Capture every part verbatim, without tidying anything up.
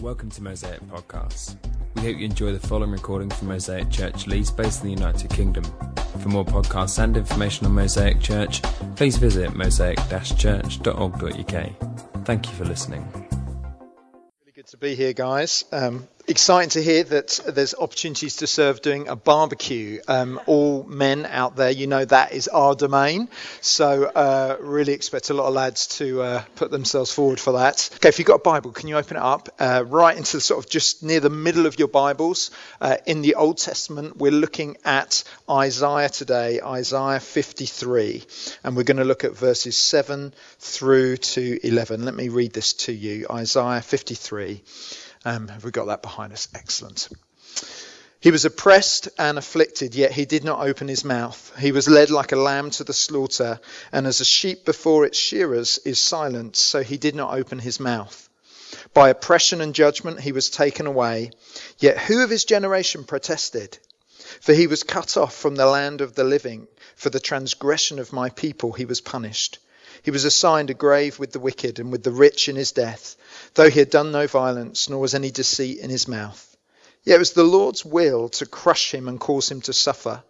Welcome to Mosaic Podcasts. We hope you enjoy the following recording from Mosaic Church Leeds, based in the United Kingdom. For more podcasts and information on Mosaic Church, please visit mosaic dash church dot org dot U K. Thank you for listening. Really good to be here, guys. Um, exciting to hear that there's opportunities to serve doing a barbecue. Um, all men out there, you know that is our domain. So uh, really expect a lot of lads to uh, put themselves forward for that. Okay, if you've got a Bible, can you open it up uh, right into the sort of just near the middle of your Bibles? Uh, in the Old Testament, we're looking at Isaiah today, Isaiah fifty-three. And we're going to look at verses seven through to eleven. Let me read this to you, Isaiah fifty-three. Um, have we got that behind us? Excellent. He was oppressed and afflicted, yet he did not open his mouth. He was led like a lamb to the slaughter, and as a sheep before its shearers is silent, so he did not open his mouth. By oppression and judgment he was taken away, yet who of his generation protested? For he was cut off from the land of the living. For the transgression of my people he was punished. He was assigned a grave with the wicked and with the rich in his death, though he had done no violence, nor was any deceit in his mouth. Yet it was the Lord's will to crush him and cause him to suffer.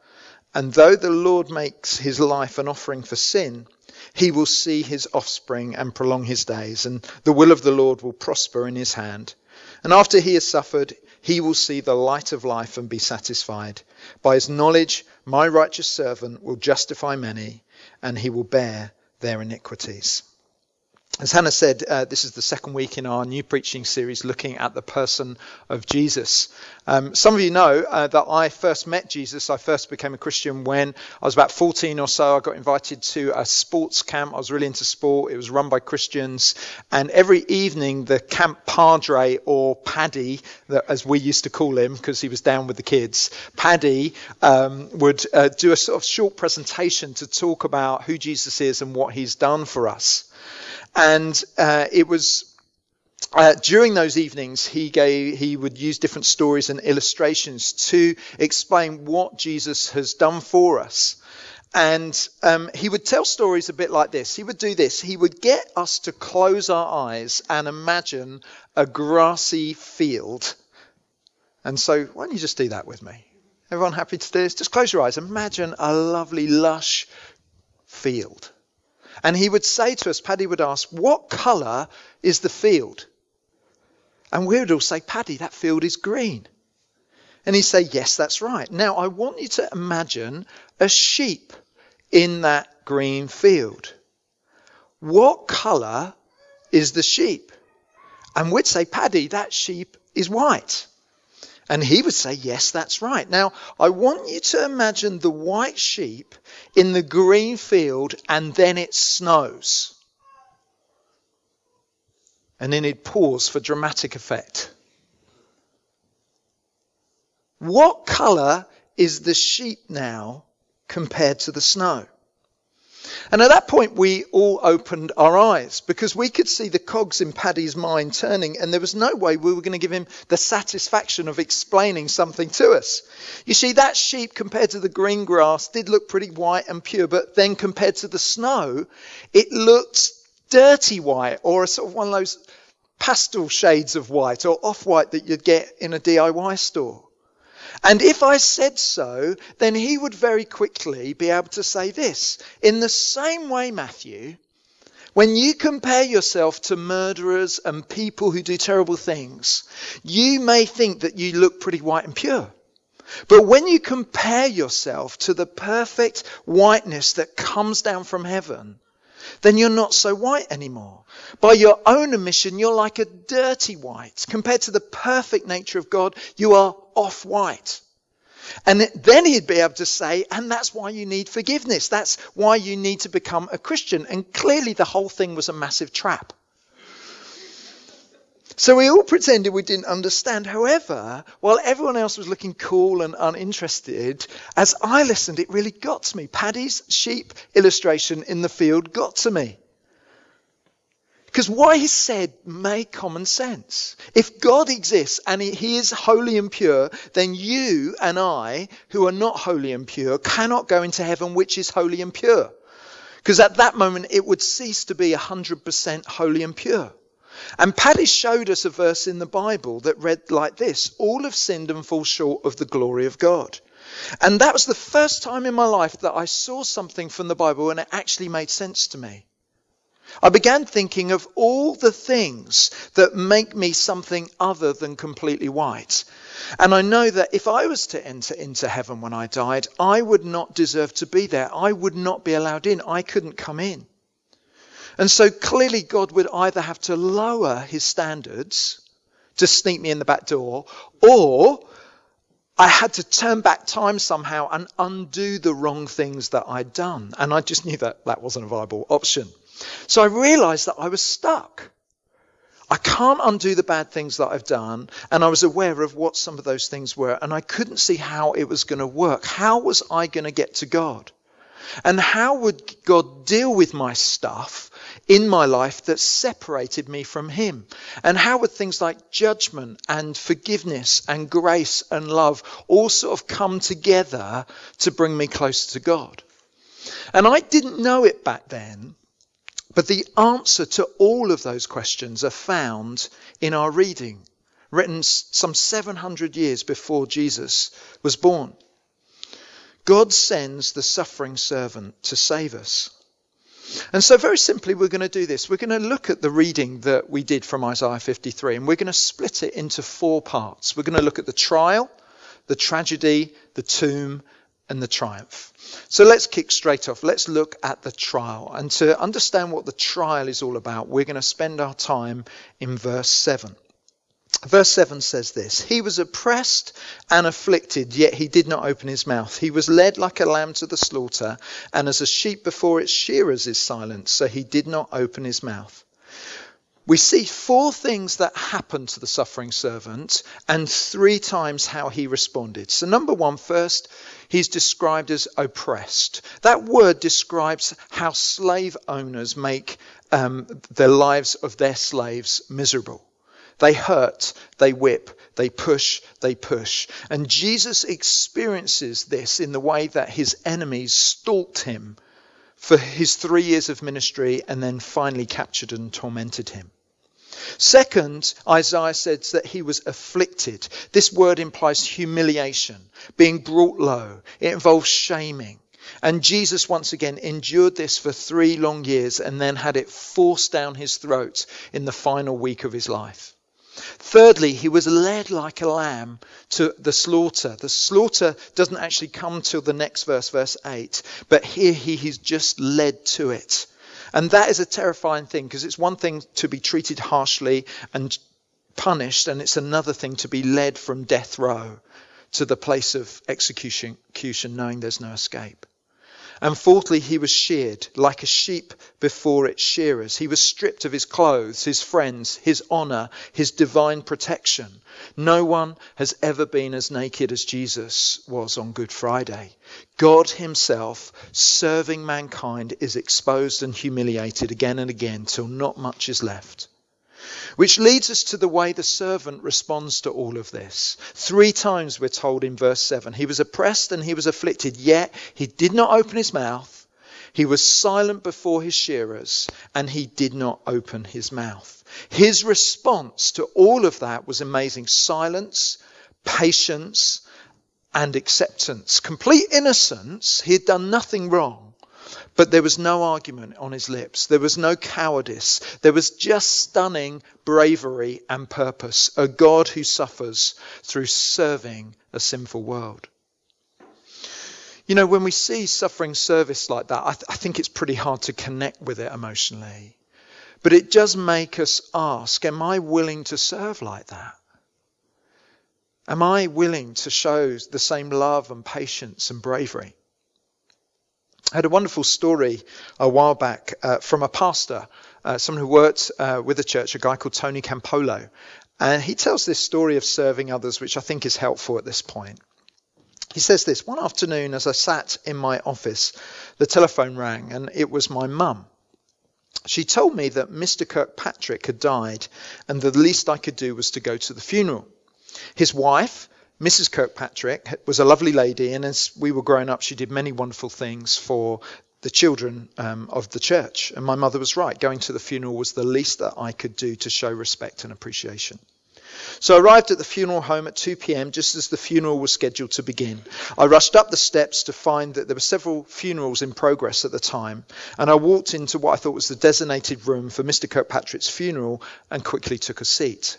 And though the Lord makes his life an offering for sin, he will see his offspring and prolong his days, and the will of the Lord will prosper in his hand. And after he has suffered, he will see the light of life and be satisfied. By his knowledge, my righteous servant will justify many, and he will bear their iniquities. As Hannah said, uh, this is the second week in our new preaching series looking at the person of Jesus. Um, some of you know uh, that I first met Jesus. I first became a Christian when I was about fourteen or so. I got invited to a sports camp. I was really into sport. It was run by Christians. And every evening the camp padre, or Paddy, that, as we used to call him because he was down with the kids, Paddy um, would uh, do a sort of short presentation to talk about who Jesus is and what he's done for us. And uh, it was uh, during those evenings he gave he would use different stories and illustrations to explain what Jesus has done for us. And um, he would tell stories a bit like this. He would do this. He would get us to close our eyes and imagine a grassy field. And so why don't you just do that with me? Everyone happy to do this? Just close your eyes. Imagine a lovely, lush field. And he would say to us, Paddy would ask, what colour is the field? And we would all say, Paddy, that field is green. And he'd say, yes, that's right. Now, I want you to imagine a sheep in that green field. What colour is the sheep? And we'd say, Paddy, that sheep is white. And he would say, yes, that's right. Now, I want you to imagine the white sheep in the green field, and then it snows. And then he'd pause for dramatic effect. What colour is the sheep now compared to the snow? And at that point, we all opened our eyes because we could see the cogs in Paddy's mind turning, and there was no way we were going to give him the satisfaction of explaining something to us. You see, that sheep compared to the green grass did look pretty white and pure, but then compared to the snow, it looked dirty white, or a sort of one of those pastel shades of white or off-white that you'd get in a D I Y store. And if I said so, then he would very quickly be able to say this. In the same way, Matthew, when you compare yourself to murderers and people who do terrible things, you may think that you look pretty white and pure. But when you compare yourself to the perfect whiteness that comes down from heaven, then you're not so white anymore. By your own admission, you're like a dirty white. Compared to the perfect nature of God, you are off-white. And then he'd be able to say, and that's why you need forgiveness. That's why you need to become a Christian. And clearly the whole thing was a massive trap. So we all pretended we didn't understand. However, while everyone else was looking cool and uninterested, as I listened, it really got to me. Paddy's sheep illustration in the field got to me. Because what he said made common sense. If God exists and he is holy and pure, then you and I, who are not holy and pure, cannot go into heaven, which is holy and pure. Because at that moment, it would cease to be one hundred percent holy and pure. And Paddy showed us a verse in the Bible that read like this: all have sinned and fall short of the glory of God. And that was the first time in my life that I saw something from the Bible and it actually made sense to me. I began thinking of all the things that make me something other than completely white. And I know that if I was to enter into heaven when I died, I would not deserve to be there. I would not be allowed in. I couldn't come in. And so clearly God would either have to lower his standards to sneak me in the back door, or I had to turn back time somehow and undo the wrong things that I'd done. And I just knew that that wasn't a viable option. So I realized that I was stuck. I can't undo the bad things that I've done. And I was aware of what some of those things were. And I couldn't see how it was going to work. How was I going to get to God? And how would God deal with my stuff in my life that separated me from him? And how would things like judgment and forgiveness and grace and love all sort of come together to bring me closer to God? And I didn't know it back then. But the answer to all of those questions are found in our reading, written some seven hundred years before Jesus was born. God sends the suffering servant to save us. And so very simply, we're going to do this. We're going to look at the reading that we did from Isaiah fifty-three, and we're going to split it into four parts. We're going to look at the trial, the tragedy, the tomb, and the triumph. So let's kick straight off. Let's look at the trial. And to understand what the trial is all about, we're going to spend our time in verse seven. Verse seven says this: he was oppressed and afflicted, yet he did not open his mouth. He was led like a lamb to the slaughter, and as a sheep before its shearers is silent, so he did not open his mouth. We see four things that happened to the suffering servant and three times how he responded. So number one, first, he's described as oppressed. That word describes how slave owners make um, the lives of their slaves miserable. They hurt, they whip, they push, they push. And Jesus experiences this in the way that his enemies stalked him for his three years of ministry and then finally captured and tormented him. Second, Isaiah says that he was afflicted. This word implies humiliation, being brought low. It involves shaming. And Jesus once again endured this for three long years and then had it forced down his throat in the final week of his life. Thirdly, he was led like a lamb to the slaughter. The slaughter doesn't actually come till the next verse, verse eight, but here he, he's just led to it. And that is a terrifying thing, because it's one thing to be treated harshly and punished, and it's another thing to be led from death row to the place of execution, knowing there's no escape. And fourthly, he was sheared like a sheep before its shearers. He was stripped of his clothes, his friends, his honor, his divine protection. No one has ever been as naked as Jesus was on Good Friday. God himself, serving mankind, is exposed and humiliated again and again till not much is left. Which leads us to the way the servant responds to all of this. Three times we're told in verse seven, he was oppressed and he was afflicted, yet he did not open his mouth. He was silent before his shearers and he did not open his mouth. His response to all of that was amazing: silence, patience, and acceptance. Complete innocence. He had done nothing wrong. But there was no argument on his lips. There was no cowardice. There was just stunning bravery and purpose. A God who suffers through serving a sinful world. You know, when we see suffering service like that, I, th- I think it's pretty hard to connect with it emotionally. But it does make us ask, am I willing to serve like that? Am I willing to show the same love and patience and bravery? I had a wonderful story a while back uh, from a pastor, uh, someone who worked uh, with the church, a guy called Tony Campolo. And he tells this story of serving others, which I think is helpful at this point. He says this: one afternoon as I sat in my office, the telephone rang and it was my mum. She told me that Mister Kirkpatrick had died and the least I could do was to go to the funeral. His wife, Missus Kirkpatrick, was a lovely lady, and as we were growing up, she did many wonderful things for the children um, of the church. And my mother was right. Going to the funeral was the least that I could do to show respect and appreciation. So I arrived at the funeral home at two p.m. just as the funeral was scheduled to begin. I rushed up the steps to find that there were several funerals in progress at the time, and I walked into what I thought was the designated room for Mister Kirkpatrick's funeral and quickly took a seat.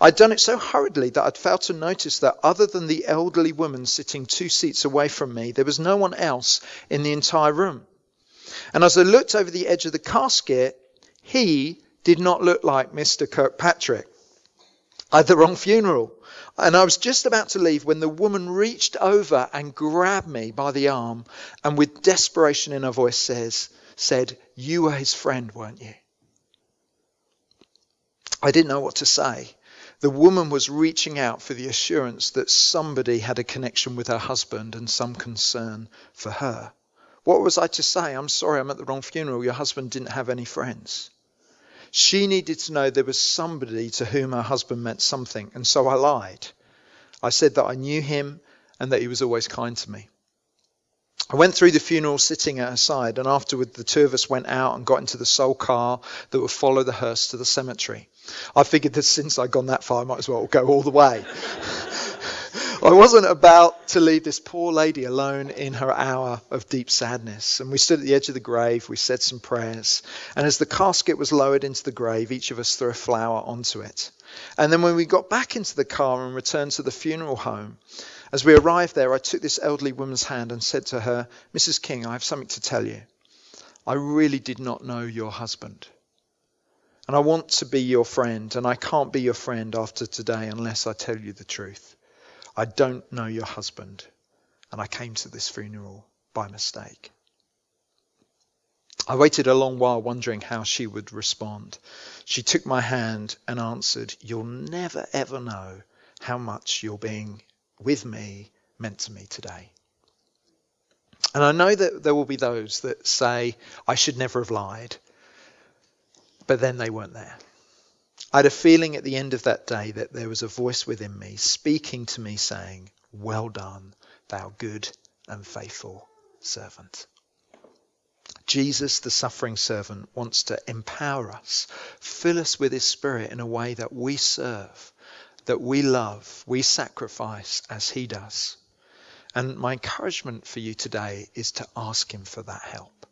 I'd done it so hurriedly that I'd failed to notice that other than the elderly woman sitting two seats away from me, there was no one else in the entire room. And as I looked over the edge of the casket, he did not look like Mister Kirkpatrick. I had the wrong funeral, and I was just about to leave when the woman reached over and grabbed me by the arm and with desperation in her voice says, said, "You were his friend, weren't you?" I didn't know what to say. The woman was reaching out for the assurance that somebody had a connection with her husband and some concern for her. What was I to say? "I'm sorry, I'm at the wrong funeral. Your husband didn't have any friends." She needed to know there was somebody to whom her husband meant something, and so I lied. I said that I knew him and that he was always kind to me. I went through the funeral sitting at her side, and afterward the two of us went out and got into the soul car that would follow the hearse to the cemetery. I figured that since I'd gone that far, I might as well go all the way. I wasn't about to leave this poor lady alone in her hour of deep sadness. And we stood at the edge of the grave. We said some prayers. And as the casket was lowered into the grave, each of us threw a flower onto it. And then when we got back into the car and returned to the funeral home, as we arrived there, I took this elderly woman's hand and said to her, "Missus King, I have something to tell you. I really did not know your husband. And I want to be your friend. And I can't be your friend after today unless I tell you the truth. I don't know your husband, and I came to this funeral by mistake." I waited a long while wondering how she would respond. She took my hand and answered, "You'll never ever know how much your being with me meant to me today." And I know that there will be those that say, "I should never have lied," but then they weren't there. I had a feeling at the end of that day that there was a voice within me speaking to me saying, "Well done, thou good and faithful servant." Jesus, the suffering servant, wants to empower us, fill us with his spirit in a way that we serve, that we love, we sacrifice as he does. And my encouragement for you today is to ask him for that help,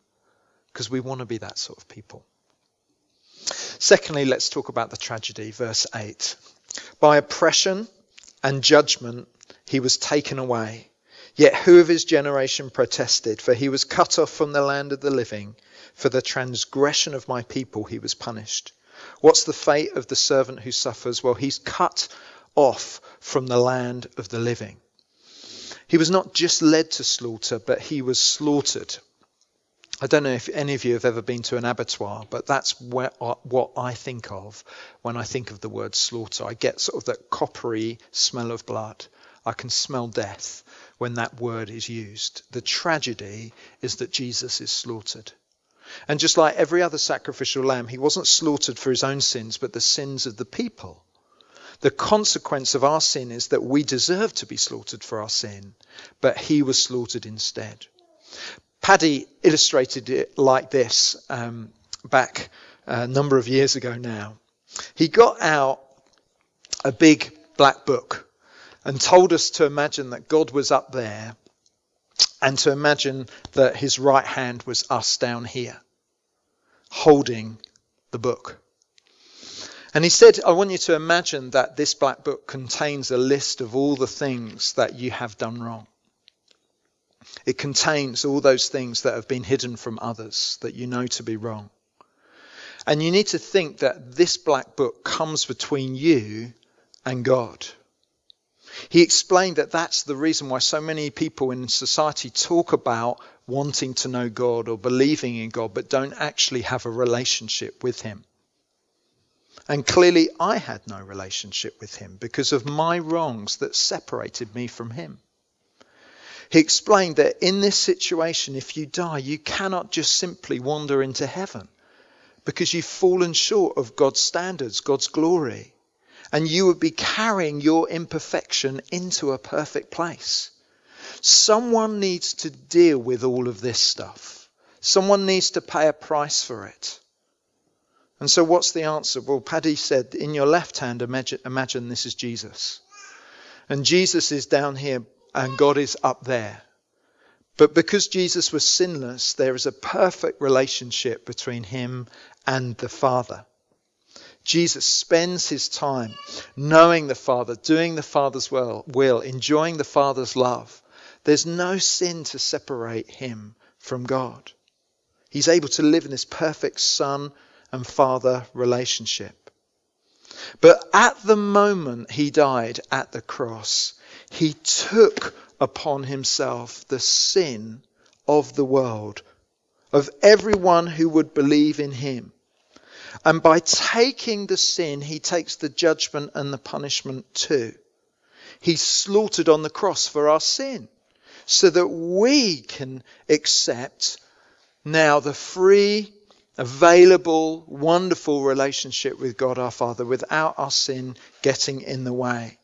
because we want to be that sort of people. Secondly, let's talk about the tragedy, verse eight. By oppression and judgment he was taken away. Yet who of his generation protested? For he was cut off from the land of the living. For the transgression of my people he was punished. What's the fate of the servant who suffers? Well, he's cut off from the land of the living. He was not just led to slaughter, but he was slaughtered. I don't know if any of you have ever been to an abattoir, but that's where, uh, what I think of when I think of the word slaughter. I get sort of that coppery smell of blood. I can smell death when that word is used. The tragedy is that Jesus is slaughtered. And just like every other sacrificial lamb, he wasn't slaughtered for his own sins, but the sins of the people. The consequence of our sin is that we deserve to be slaughtered for our sin, but he was slaughtered instead. Paddy illustrated it like this um, back a number of years ago now. He got out a big black book and told us to imagine that God was up there and to imagine that his right hand was us down here holding the book. And he said, "I want you to imagine that this black book contains a list of all the things that you have done wrong. It contains all those things that have been hidden from others that you know to be wrong. And you need to think that this black book comes between you and God." He explained that that's the reason why so many people in society talk about wanting to know God or believing in God, but don't actually have a relationship with him. And clearly I had no relationship with him because of my wrongs that separated me from him. He explained that in this situation, if you die, you cannot just simply wander into heaven because you've fallen short of God's standards, God's glory, and you would be carrying your imperfection into a perfect place. Someone needs to deal with all of this stuff. Someone needs to pay a price for it. And so what's the answer? Well, Paddy said, in your left hand, imagine, imagine this is Jesus. And Jesus is down here and God is up there. But because Jesus was sinless, there is a perfect relationship between him and the Father. Jesus spends his time knowing the Father, doing the Father's will, enjoying the Father's love. There's no sin to separate him from God. He's able to live in this perfect Son and Father relationship. But at the moment he died at the cross, he took upon himself the sin of the world, of everyone who would believe in him. And by taking the sin, he takes the judgment and the punishment too. He's slaughtered on the cross for our sin, so that we can accept now the free, available, wonderful relationship with God our Father without our sin getting in the way.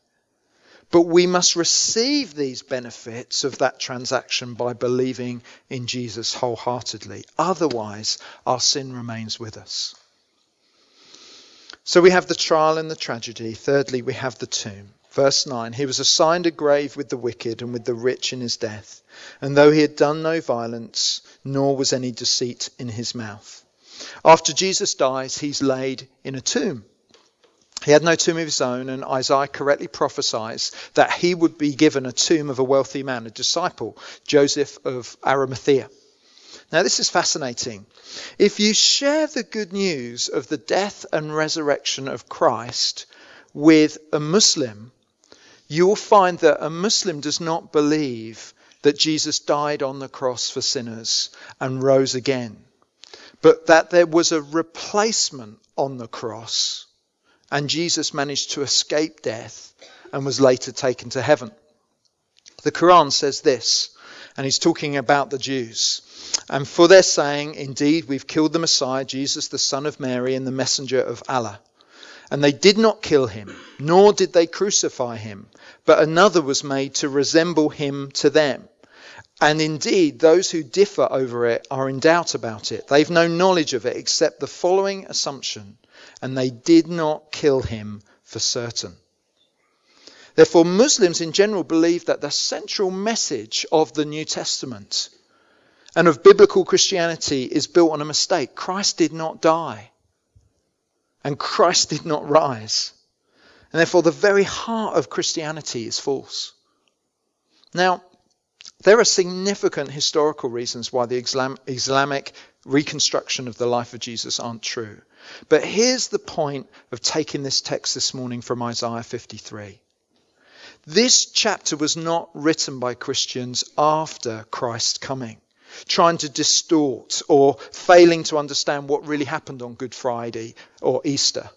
But we must receive these benefits of that transaction by believing in Jesus wholeheartedly. Otherwise, our sin remains with us. So we have the trial and the tragedy. Thirdly, we have the tomb. Verse nine, he was assigned a grave with the wicked and with the rich in his death. And though he had done no violence, nor was any deceit in his mouth. After Jesus dies, he's laid in a tomb. He had no tomb of his own, and Isaiah correctly prophesies that he would be given a tomb of a wealthy man, a disciple, Joseph of Arimathea. Now, this is fascinating. If you share the good news of the death and resurrection of Christ with a Muslim, you will find that a Muslim does not believe that Jesus died on the cross for sinners and rose again, but that there was a replacement on the cross, and Jesus managed to escape death and was later taken to heaven. The Quran says this, and he's talking about the Jews. And for their saying, indeed, we've killed the Messiah, Jesus, the son of Mary, and the messenger of Allah. And they did not kill him, nor did they crucify him, but another was made to resemble him to them. And indeed, those who differ over it are in doubt about it. They've no knowledge of it except the following assumption, and they did not kill him for certain. Therefore, Muslims in general believe that the central message of the New Testament and of biblical Christianity is built on a mistake. Christ did not die, and Christ did not rise. And therefore, the very heart of Christianity is false. Now, there are significant historical reasons why the Islam- Islamic reconstruction of the life of Jesus aren't true. But here's the point of taking this text this morning from Isaiah fifty-three. This chapter was not written by Christians after Christ's coming, trying to distort or failing to understand what really happened on Good Friday or Easter.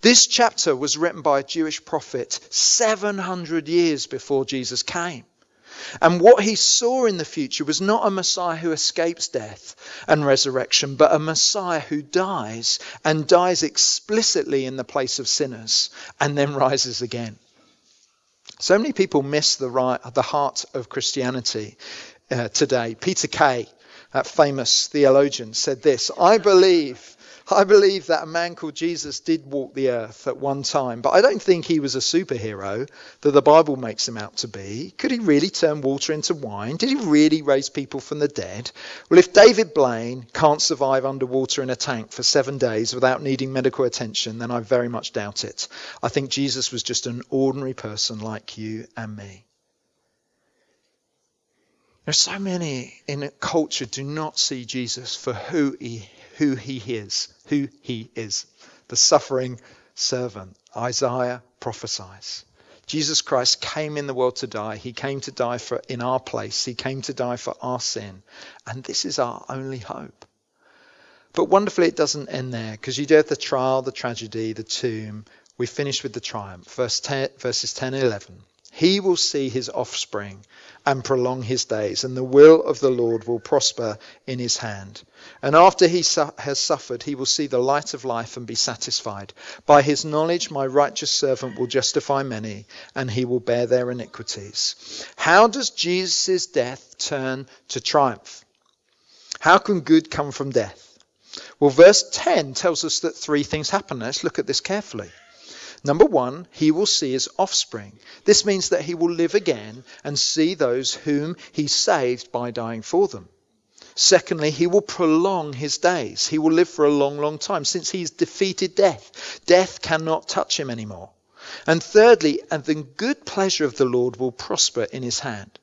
This chapter was written by a Jewish prophet seven hundred years before Jesus came. And what he saw in the future was not a Messiah who escapes death and resurrection, but a Messiah who dies and dies explicitly in the place of sinners and then rises again. So many people miss the, right, the heart of Christianity Uh, today. Peter Kay, that famous theologian, said this, I believe, I believe that a man called Jesus did walk the earth at one time, but I don't think he was a superhero that the Bible makes him out to be. Could he really turn water into wine? Did he really raise people from the dead? Well, if David Blaine can't survive underwater in a tank for seven days without needing medical attention, then I very much doubt it. I think Jesus was just an ordinary person like you and me. Now, so many in culture do not see Jesus for who he, who he is, who he is, the suffering servant. Isaiah prophesies. Jesus Christ came in the world to die. He came to die for in our place. He came to die for our sin. And this is our only hope. But wonderfully, it doesn't end there, because you do have the trial, the tragedy, the tomb. We finish with the triumph. Verse ten, verses ten and eleven. He will see his offspring and prolong his days, and the will of the Lord will prosper in his hand. And after he su- has suffered, he will see the light of life and be satisfied. By his knowledge, my righteous servant will justify many, and he will bear their iniquities. How does Jesus' death turn to triumph? How can good come from death? Well, verse ten tells us that three things happen. Let's look at this carefully. Number one, he will see his offspring. This means that he will live again and see those whom he saved by dying for them. Secondly, he will prolong his days. He will live for a long, long time since he's defeated death. Death cannot touch him anymore. And thirdly, and the good pleasure of the Lord will prosper in his hand.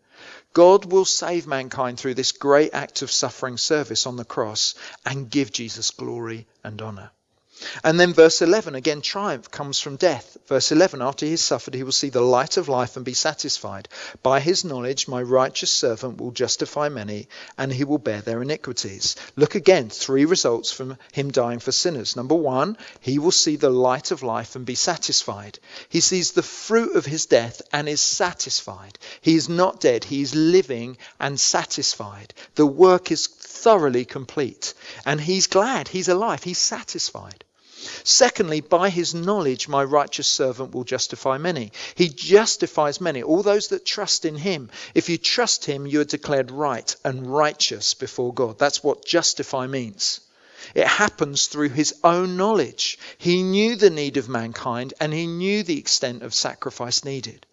God will save mankind through this great act of suffering service on the cross and give Jesus glory and honor. And then verse eleven, again, triumph comes from death. Verse eleven, after he has suffered, he will see the light of life and be satisfied. By his knowledge, my righteous servant will justify many, and he will bear their iniquities. Look again, three results from him dying for sinners. Number one, he will see the light of life and be satisfied. He sees the fruit of his death and is satisfied. He is not dead. He is living and satisfied. The work is thoroughly complete, and he's glad. He's alive. He's satisfied. Secondly, by his knowledge, my righteous servant will justify many. He justifies many, all those that trust in him. If you trust him, you are declared right and righteous before God. That's what justify means. It happens through his own knowledge. He knew the need of mankind, and he knew the extent of sacrifice needed.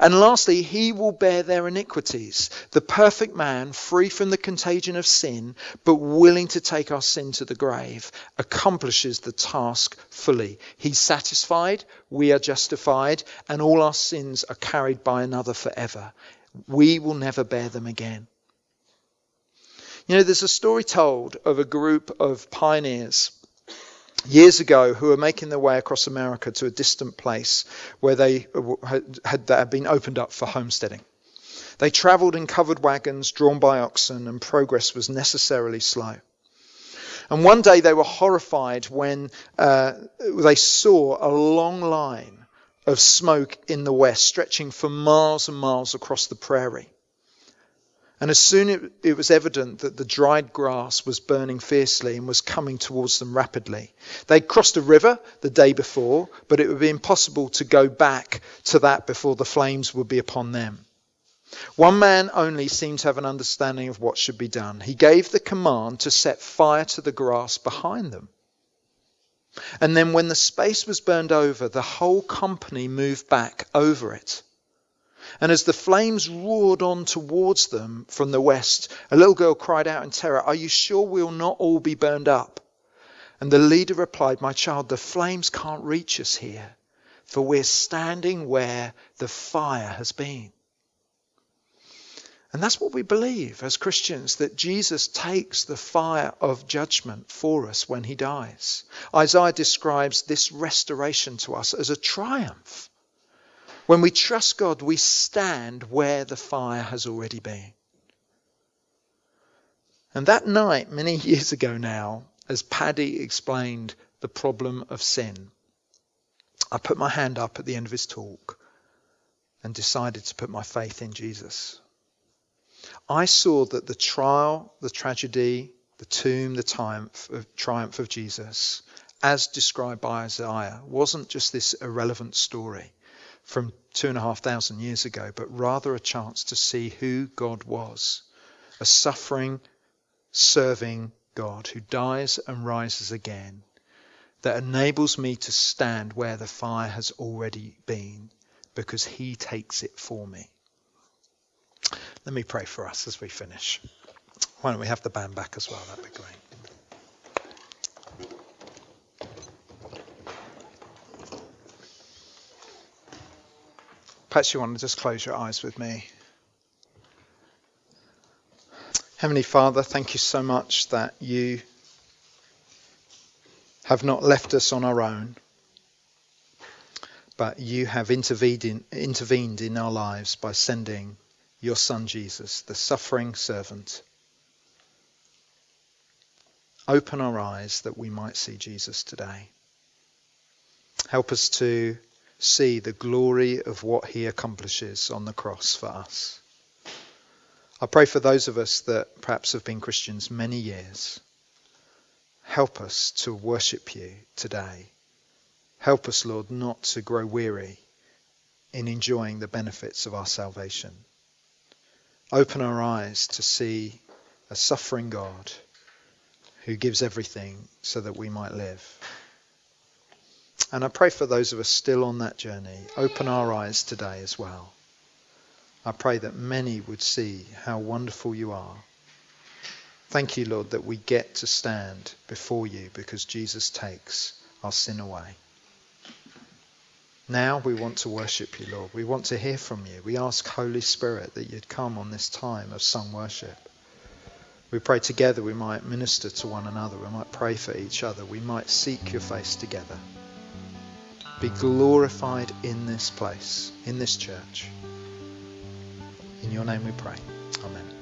And lastly, he will bear their iniquities. The perfect man, free from the contagion of sin, but willing to take our sin to the grave, accomplishes the task fully. He's satisfied, we are justified, and all our sins are carried by another forever. We will never bear them again. You know, there's a story told of a group of pioneers years ago who were making their way across America to a distant place where they had, that had been opened up for homesteading. They travelled in covered wagons drawn by oxen, and progress was necessarily slow. And one day they were horrified when uh, they saw a long line of smoke in the west stretching for miles and miles across the prairie. And as soon as it, it was evident that the dried grass was burning fiercely and was coming towards them rapidly. They'd crossed a river the day before, but it would be impossible to go back to that before the flames would be upon them. One man only seemed to have an understanding of what should be done. He gave the command to set fire to the grass behind them. And then when the space was burned over, the whole company moved back over it. And as the flames roared on towards them from the west, a little girl cried out in terror, "Are you sure we'll not all be burned up?" And the leader replied, "My child, the flames can't reach us here, for we're standing where the fire has been." And that's what we believe as Christians, that Jesus takes the fire of judgment for us when he dies. Isaiah describes this restoration to us as a triumph. When we trust God, we stand where the fire has already been. And that night, many years ago now, as Paddy explained the problem of sin, I put my hand up at the end of his talk and decided to put my faith in Jesus. I saw that the trial, the tragedy, the tomb, the triumph of, triumph of Jesus, as described by Isaiah, wasn't just this irrelevant story from two and a half thousand years ago, but rather a chance to see who God was, a suffering, serving God who dies and rises again, that enables me to stand where the fire has already been, because he takes it for me. Let me pray for us as we finish. Why don't we have the band back as well? That'd be great. Perhaps you want to just close your eyes with me. Heavenly Father, thank you so much that you have not left us on our own, but you have intervened in, intervened in our lives by sending your Son Jesus, the suffering servant. Open our eyes that we might see Jesus today. Help us to see the glory of what he accomplishes on the cross for us. I pray for those of us that perhaps have been Christians many years. Help us to worship you today. Help us, Lord, not to grow weary in enjoying the benefits of our salvation. Open our eyes to see a suffering God who gives everything so that we might live. And I pray for those of us still on that journey, open our eyes today as well. I pray that many would see how wonderful you are. Thank you, Lord, that we get to stand before you because Jesus takes our sin away. Now we want to worship you, Lord. We want to hear from you. We ask, Holy Spirit, that you'd come on this time of sung worship. We pray together we might minister to one another. We might pray for each other. We might seek your face together. Be glorified in this place, in this church. In your name we pray. Amen.